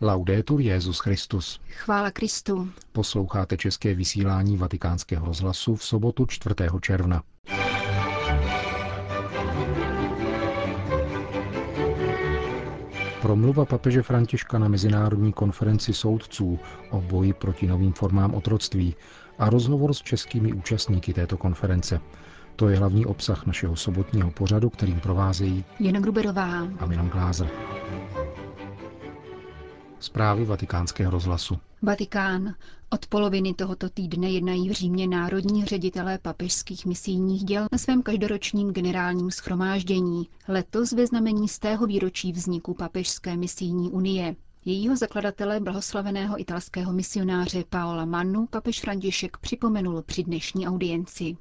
Laudetur Jesus Christus. Chvála Kristu. Posloucháte české vysílání Vatikánského rozhlasu v sobotu 4. června. Promluva papeže Františka na mezinárodní konferenci soudců o boji proti novým formám otroctví a rozhovor s českými účastníky této konference. To je hlavní obsah našeho sobotního pořadu, kterým provázejí Jana Gruberová a Milan Glázer. Zprávy Vatikánského rozhlasu. Vatikán. Od poloviny tohoto týdne jednají v Římě národní ředitelé papežských misijních děl na svém každoročním generálním shromáždění, letos ve znamení 100. výročí vzniku Papežské misijní unie. Jejího zakladatele, blahoslaveného italského misionáře Paola Mannu, papež František připomenul při dnešní audienci.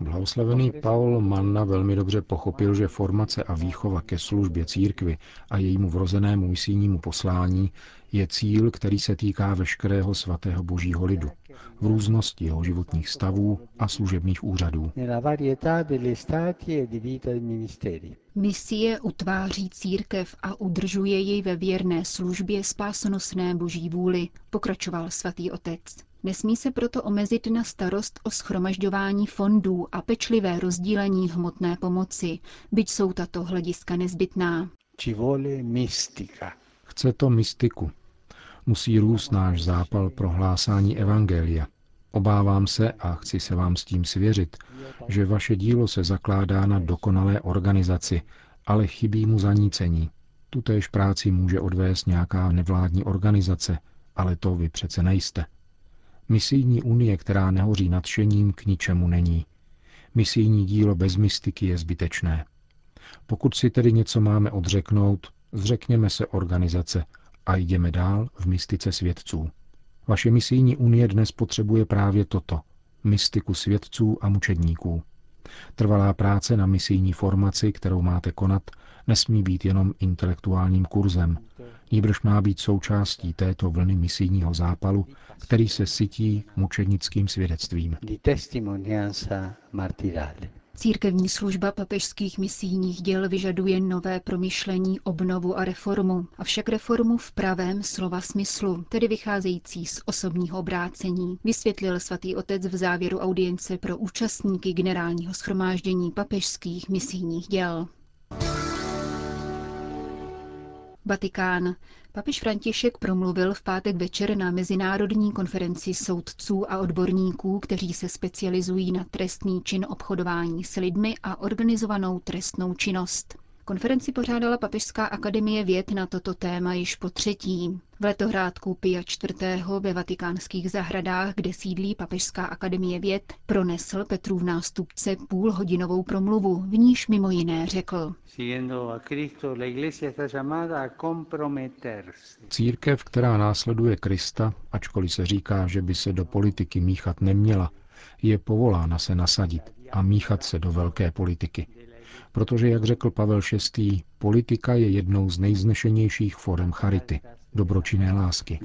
Blahoslavený Paolo Manna velmi dobře pochopil, že formace a výchova ke službě církvi a jejímu vrozenému misijnímu poslání je cíl, který se týká veškerého svatého božího lidu, v různosti jeho životních stavů a služebních úřadů. Misie utváří církev a udržuje jej ve věrné službě spásonosné boží vůli, pokračoval svatý otec. Nesmí se proto omezit na starost o shromažďování fondů a pečlivé rozdílení hmotné pomoci, byť jsou tato hlediska nezbytná. Chce to mystiku. Musí růst náš zápal pro hlásání evangelia. Obávám se, a chci se vám s tím svěřit, že vaše dílo se zakládá na dokonalé organizaci, ale chybí mu zanícení. Tutéž práci může odvést nějaká nevládní organizace, ale to vy přece nejste. Misijní unie, která nehoří nadšením, k ničemu není. Misijní dílo bez mystiky je zbytečné. Pokud si tedy něco máme odřeknout, zřekněme se organizace a jdeme dál v mystice svědců. Vaše misijní unie dnes potřebuje právě toto, mystiku svědců a mučedníků. Trvalá práce na misijní formaci, kterou máte konat, nesmí být jenom intelektuálním kurzem, nýbrž má být součástí této vlny misijního zápalu, který se sytí mučednickým svědectvím. Církevní služba papežských misijních děl vyžaduje nové promyšlení, obnovu a reformu, avšak reformu v pravém slova smyslu, tedy vycházející z osobního obrácení, vysvětlil svatý otec v závěru audience pro účastníky generálního shromáždění papežských misijních děl. Vatikán. Papež František promluvil v pátek večer na mezinárodní konferenci soudců a odborníků, kteří se specializují na trestný čin obchodování s lidmi a organizovanou trestnou činnost. Konferenci pořádala Papežská akademie věd na toto téma již po třetí. V letohrádku Pia IV. Ve vatikánských zahradách, kde sídlí Papežská akademie věd, pronesl Petrův nástupce půlhodinovou promluvu, v níž mimo jiné řekl: Církev, která následuje Krista, ačkoliv se říká, že by se do politiky míchat neměla, je povolána se nasadit a míchat se do velké politiky. Protože, jak řekl Pavel VI., politika je jednou z nejznešenějších forem charity, dobročinné lásky.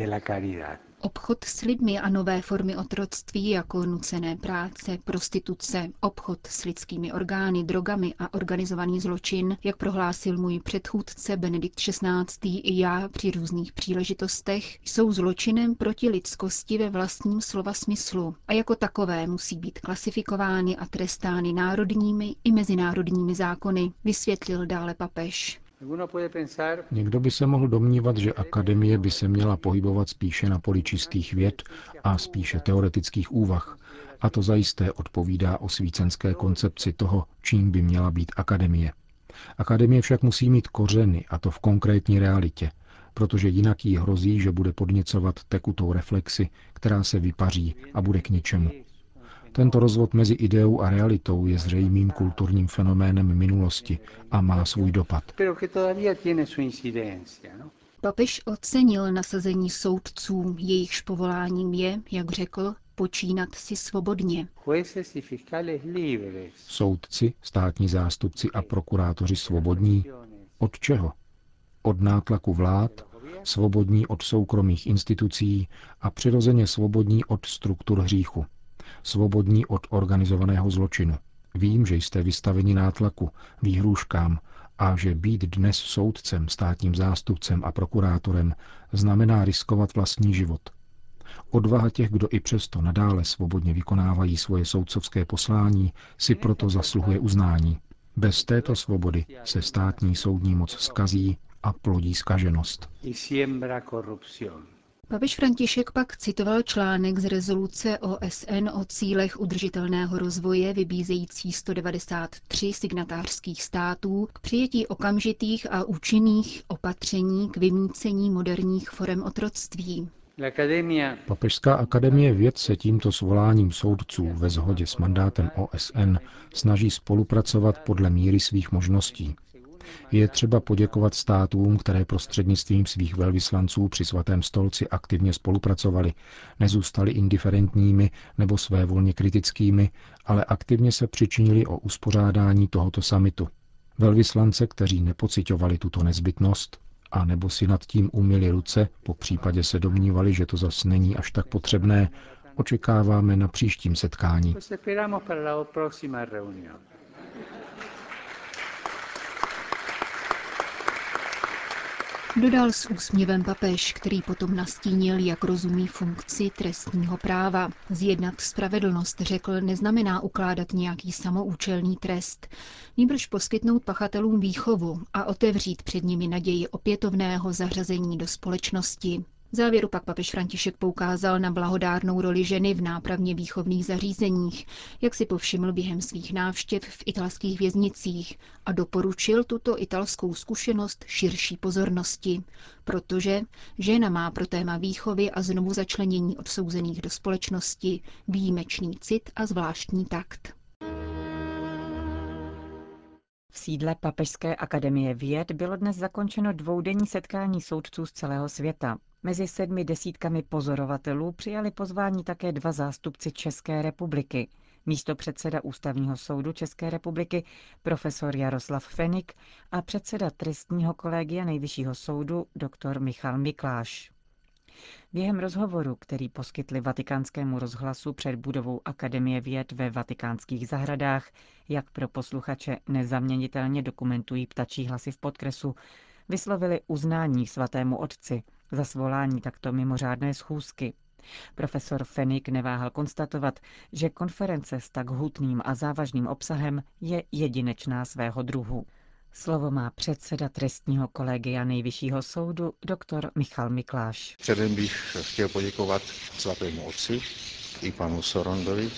Obchod s lidmi a nové formy otroctví jako nucené práce, prostituce, obchod s lidskými orgány, drogami a organizovaný zločin, jak prohlásil můj předchůdce Benedikt XVI. I já při různých příležitostech, jsou zločinem proti lidskosti ve vlastním slova smyslu a jako takové musí být klasifikovány a trestány národními i mezinárodními zákony, vysvětlil dále papež. Někdo by se mohl domnívat, že akademie by se měla pohybovat spíše na poli čistých věd a spíše teoretických úvah. A to zajisté odpovídá osvícenské koncepci toho, čím by měla být akademie. Akademie však musí mít kořeny, a to v konkrétní realitě, protože jinak jí hrozí, že bude podněcovat tekutou reflexi, která se vypaří a bude k ničemu. Tento rozvod mezi ideou a realitou je zřejmým kulturním fenoménem minulosti a má svůj dopad. Papež ocenil nasazení soudců, jejichž povoláním je, jak řekl, počínat si svobodně. Soudci, státní zástupci a prokurátoři svobodní od čeho? Od nátlaku vlád, svobodní od soukromých institucí a přirozeně svobodní od struktur hříchu. Svobodní od organizovaného zločinu. Vím, že jste vystaveni nátlaku, výhrůžkám a že být dnes soudcem, státním zástupcem a prokurátorem znamená riskovat vlastní život. Odvaha těch, kdo i přesto nadále svobodně vykonávají svoje soudcovské poslání, si proto zasluhuje uznání. Bez této svobody se státní soudní moc zkazí a plodí zkaženost. Papež František pak citoval článek z rezoluce OSN o cílech udržitelného rozvoje vybízející 193 signatářských států k přijetí okamžitých a účinných opatření k vymýcení moderních forem otroctví. Papežská akademie věd se tímto svoláním soudců ve shodě s mandátem OSN snaží spolupracovat podle míry svých možností. Je třeba poděkovat státům, které prostřednictvím svých velvyslanců při Svatém stolci aktivně spolupracovali, nezůstali indiferentními nebo svévolně kritickými, ale aktivně se přičinili o uspořádání tohoto summitu. Velvyslance, kteří nepociťovali tuto nezbytnost, a nebo si nad tím umyli ruce, popřípadě se domnívali, že to zas není až tak potřebné, očekáváme na příštím setkání. Dodal s úsměvem papež, který potom nastínil, jak rozumí funkci trestního práva. Zjednat spravedlnost, řekl, neznamená ukládat nějaký samoúčelný trest, nýbrž poskytnout pachatelům výchovu a otevřít před nimi naději opětovného zařazení do společnosti. V závěru pak papež František poukázal na blahodárnou roli ženy v nápravně výchovných zařízeních, jak si povšiml během svých návštěv v italských věznicích, a doporučil tuto italskou zkušenost širší pozornosti, protože žena má pro téma výchovy a znovu začlenění odsouzených do společnosti výjimečný cit a zvláštní takt. V sídle Papežské akademie věd bylo dnes zakončeno dvoudenní setkání soudců z celého světa. Mezi 7 desítkami pozorovatelů přijali pozvání také 2 zástupci České republiky. Místopředseda Ústavního soudu České republiky profesor Jaroslav Fenyk a předseda trestního kolegia Nejvyššího soudu doktor Michal Mikláš. Během rozhovoru, který poskytli Vatikánskému rozhlasu před budovou Akademie věd ve Vatikánských zahradách, jak pro posluchače nezaměnitelně dokumentují ptačí hlasy v podkresu, vyslovili uznání svatému otci za svolání takto mimořádné schůzky. Profesor Fenyk neváhal konstatovat, že konference s tak hutným a závažným obsahem je jedinečná svého druhu. Slovo má předseda trestního kolegia Nejvyššího soudu doktor Michal Mikláš. Předem bych chtěl poděkovat svatému otci i panu Sorondovi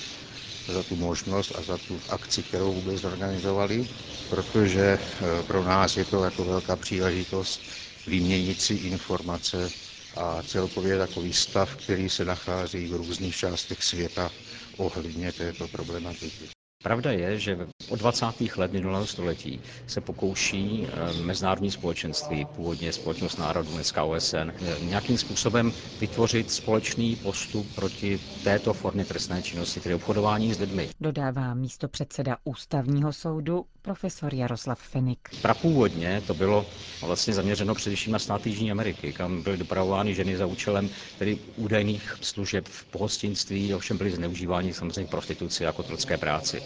za tu možnost a za tu akci, kterou vůbec zorganizovali, protože pro nás je to jako velká příležitost vyměnit si informace a celkově takový stav, který se nachází v různých částech světa ohledně této problematiky. Pravda je, že od 20. let minulého století se pokouší mezinárodní společenství, původně Společnost národů, dneska OSN, nějakým způsobem vytvořit společný postup proti této formě trestné činnosti, tedy obchodování s lidmi. Dodává místopředseda Ústavního soudu profesor Jaroslav Fenyk. Prapůvodně to bylo vlastně zaměřeno především na státy Jižní Ameriky, kam byly dopravovány ženy za účelem tedy údajných služeb v pohostinství, ovšem byly zneužívány samozřejmě prostituci jako otrocké práci.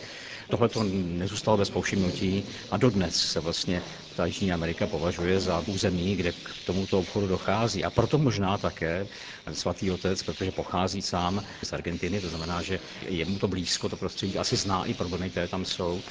Tohle to nezůstalo bez povšimnutí a dodnes se vlastně ta Jižní Amerika považuje za území, kde k tomuto obchodu dochází. A proto možná také svatý otec, protože pochází sám z Argentiny, to znamená, že je mu to blízko, to prostředí asi zná i problémy, které tam jsou,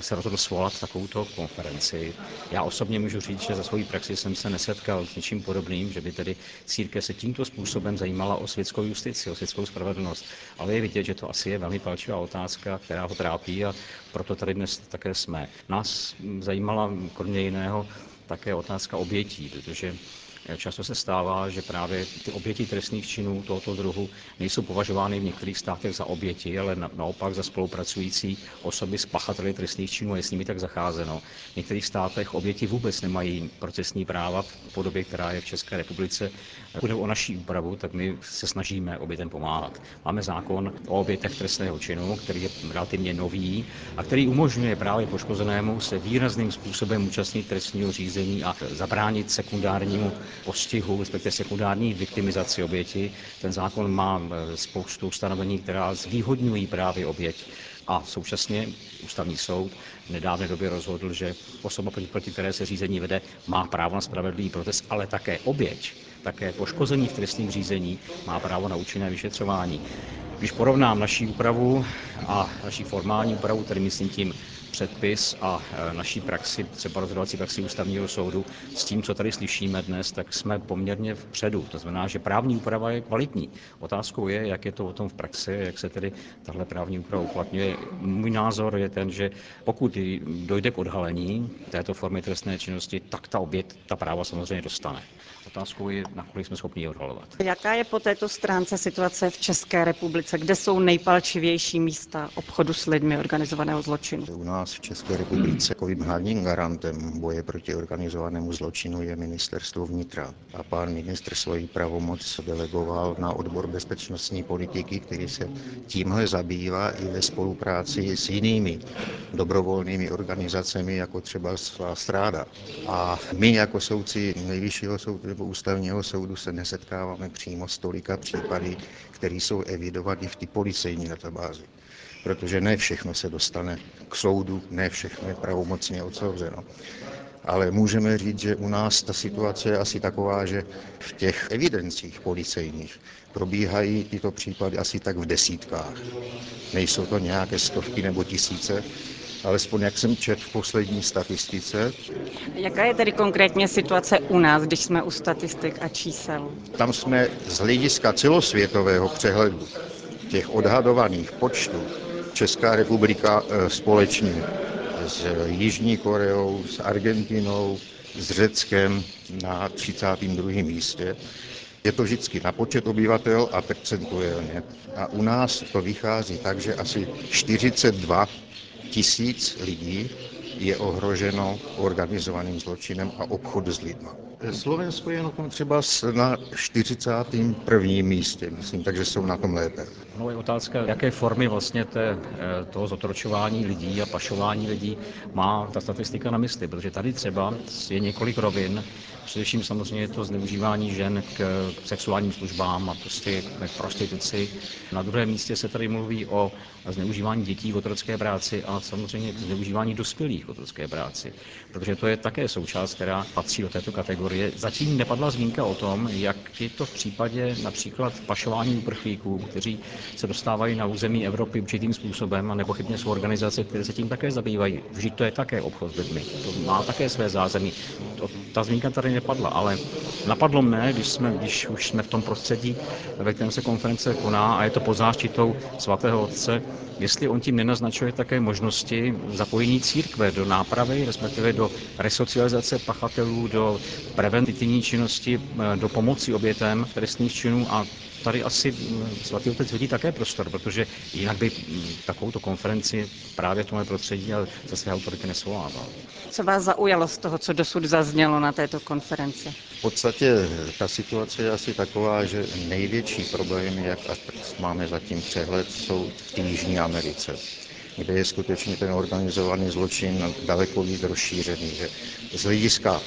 se rozhodl svolat takovouto konferenci. Já osobně můžu říct, že za svoji praxi jsem se nesetkal s ničím podobným, že by tedy církev se tímto způsobem zajímala o světskou justici, o světskou spravedlnost. Ale je vidět, že to asi je velmi palčivá otázka, která ho trápí, a proto tady dnes také jsme. Nás zajímala kromě jiného také otázka obětí, protože často se stává, že právě ty oběti trestných činů tohoto druhu nejsou považovány v některých státech za oběti, ale naopak za spolupracující osoby s pachateli trestných činů a je s nimi tak zacházeno. V některých státech oběti vůbec nemají procesní práva v podobě, která je v České republice. Pokud jde o naší úpravu, tak my se snažíme obětem pomáhat. Máme zákon o obětech trestného činu, který je relativně nový a který umožňuje právě poškozenému se výrazným způsobem účastnit trestního řízení a zabránit sekundárnímu postihu, respektive sekundární viktimizaci oběti. Ten zákon má spoustu ustanovení, která zvýhodňují právě oběť. A současně ústavní soud v nedávné době rozhodl, že osoba, proti které se řízení vede, má právo na spravedlivý proces, ale také oběť, také poškození v trestním řízení má právo na účinné vyšetřování. Když porovnám naši úpravu a naši formální úpravu, tedy myslím tím předpis a naší praxi, třeba rozhodovací praxi ústavního soudu, s tím, co tady slyšíme dnes, tak jsme poměrně vpředu. To znamená, že právní úprava je kvalitní. Otázkou je, jak je to o tom v praxi, jak se tedy tahle právní úprava uplatňuje. Můj názor je ten, že pokud dojde k odhalení této formy trestné činnosti, tak ta oběť ta práva samozřejmě dostane. Otázkou je, nakolik jsme schopni ji odhalovat. Jaká je po této stránce situace v České republice? Kde jsou nejpalčivější místa obchodu s lidmi, organizovaného zločinu? U nás v České republice takovým hlavním garantem boje proti organizovanému zločinu je ministerstvo vnitra. A pan ministr svoji pravomoc delegoval na odbor bezpečnostní politiky, který se tímhle zabývá i ve spolupráci s jinými dobrovolnými organizacemi, jako třeba Svatá Strada. A my jako soudci Nejvyššího soudu nebo Ústavního soudu se nesetkáváme přímo s tolika případy, které jsou evidovány v té policejní databázi. Protože ne všechno se dostane k soudu, ne všechno je pravomocně odsouzeno. Ale můžeme říct, že u nás ta situace je asi taková, že v těch evidencích policejních probíhají tyto případy asi tak v desítkách. Nejsou to nějaké stovky nebo tisíce, alespoň jak jsem četl v poslední statistice. Jaká je tedy konkrétně situace u nás, když jsme u statistik a čísel? Tam jsme z hlediska celosvětového přehledu těch odhadovaných počtů Česká republika společně s Jižní Koreou, s Argentinou, s Řeckem na 32. místě. Je to vždycky na počet obyvatel a percentuálně. A u nás to vychází tak, že asi 42 000 lidí je ohroženo organizovaným zločinem a obchod s lidmi. Slovensko je na tom třeba na 41. místě, myslím, takže jsou na tom lépe. No je otázka, jaké formy vlastně toho zotročování lidí a pašování lidí má ta statistika na mysli, protože tady třeba je několik rovin, především samozřejmě to zneužívání žen k sexuálním službám a prostě k prostituci. Na druhém místě se tady mluví o zneužívání dětí v otrocké práci a samozřejmě zneužívání dospělých v otrocké práci, protože to je také součást, která patří do této kategorie. Zatím nepadla zmínka o tom, jak je to v případě například pašování uprchlíků, kteří se dostávají na území Evropy určitým způsobem a nepochybně jsou organizace, které se tím také zabývají. Vždyť to je také obchod s lidmi, to má také své zázemí. Ta zmínka tady nepadla, ale napadlo mne, když už jsme v tom prostředí, ve kterém se konference koná a je to pod záštitou svatého otce, jestli on tím nenaznačuje také možnosti zapojení církve do nápravy, respektive do resocializace pachatelů, do preventivní činnosti, do pomoci obětem trestných činů. A tady asi svatý otec vidí také prostor, protože jinak by takovouto konferenci právě v tomhle prostředí ze své autority nesvolával. Co vás zaujalo z toho, co dosud zaznělo na této konferenci? V podstatě ta situace je asi taková, že největší problém, jak máme zatím přehled, jsou v Jižní Americe, kde je skutečně ten organizovaný zločin daleko víc rozšířený. Že z hlediska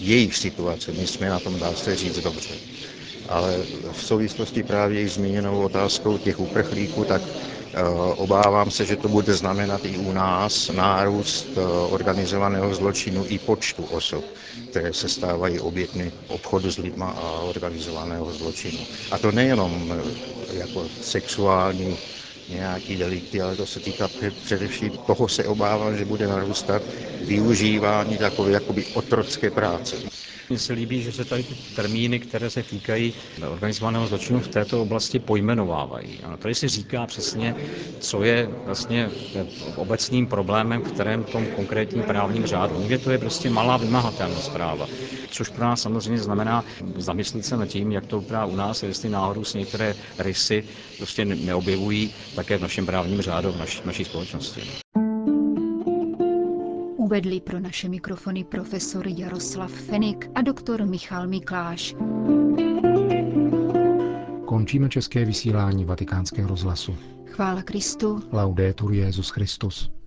jejich situace my jsme na tom, dá se říct, dobře. Ale v souvislosti právě i zmíněnou otázkou těch uprchlíků, tak obávám se, že to bude znamenat i u nás nárůst organizovaného zločinu i počtu osob, které se stávají obětmi obchodu s lidma a organizovaného zločinu. A to nejenom jako sexuální nějaký delikty, ale to se týká především toho, se obávám, že bude narůstat využívání takové jakoby otrocké práce. Mně se líbí, že se tady ty termíny, které se týkají organizovaného zločinu v této oblasti, pojmenovávají. Ano, tady se říká přesně, co je vlastně obecným problémem, kterém tom konkrétním právním řádu. Někde to je prostě malá vymahatelnost práva, což pro nás samozřejmě znamená zamyslit se nad tím, jak to vypadá u nás, jestli náhodou se některé rysy prostě neobjevují také v našem právním řádu, v naší společnosti. Uvedli pro naše mikrofony profesor Jaroslav Fenyk a doktor Michal Mikláš. Končíme české vysílání Vatikánského rozhlasu. Chvála Kristu. Laudetur Jesus Christus.